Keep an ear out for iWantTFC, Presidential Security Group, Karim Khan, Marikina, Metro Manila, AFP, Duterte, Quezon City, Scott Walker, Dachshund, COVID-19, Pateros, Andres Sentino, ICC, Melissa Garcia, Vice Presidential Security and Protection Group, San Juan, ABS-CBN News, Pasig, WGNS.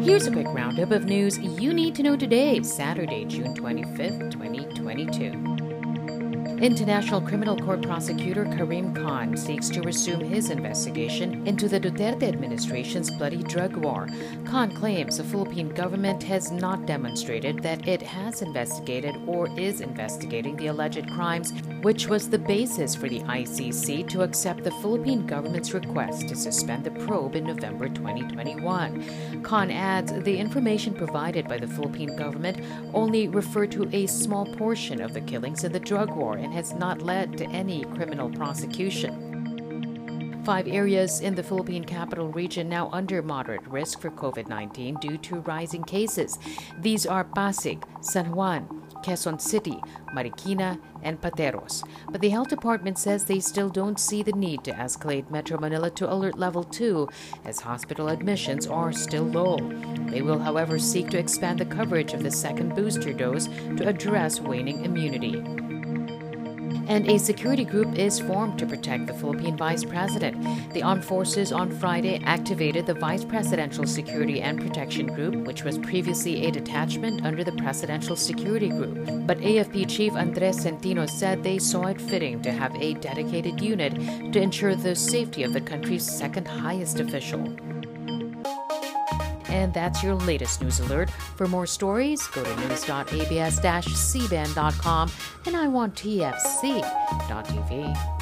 Here's a quick roundup of news you need to know today, Saturday, June 25th, 2022. International Criminal Court prosecutor Karim Khan seeks to resume his investigation into the Duterte administration's bloody drug war. Khan claims the Philippine government has not demonstrated that it has investigated or is investigating the alleged crimes, which was the basis for the ICC to accept the Philippine government's request to suspend the probe in November 2021. Khan adds the information provided by the Philippine government only referred to a small portion of the killings in the drug war and has not led to any criminal prosecution. 5 areas in the Philippine capital region now under moderate risk for COVID-19 due to rising cases. These are Pasig, San Juan, Quezon City, Marikina, and Pateros. But the health department says they still don't see the need to escalate Metro Manila to alert level 2 as hospital admissions are still low. They will, however, seek to expand the coverage of the second booster dose to address waning immunity. And a security group is formed to protect the Philippine Vice President. The Armed Forces on Friday activated the Vice Presidential Security and Protection Group, which was previously a detachment under the Presidential Security Group. But AFP Chief Andres Sentino said they saw it fitting to have a dedicated unit to ensure the safety of the country's second highest official. And that's your latest news alert. For more stories, go to news.abs-cbn.com and iwanttfc.tv.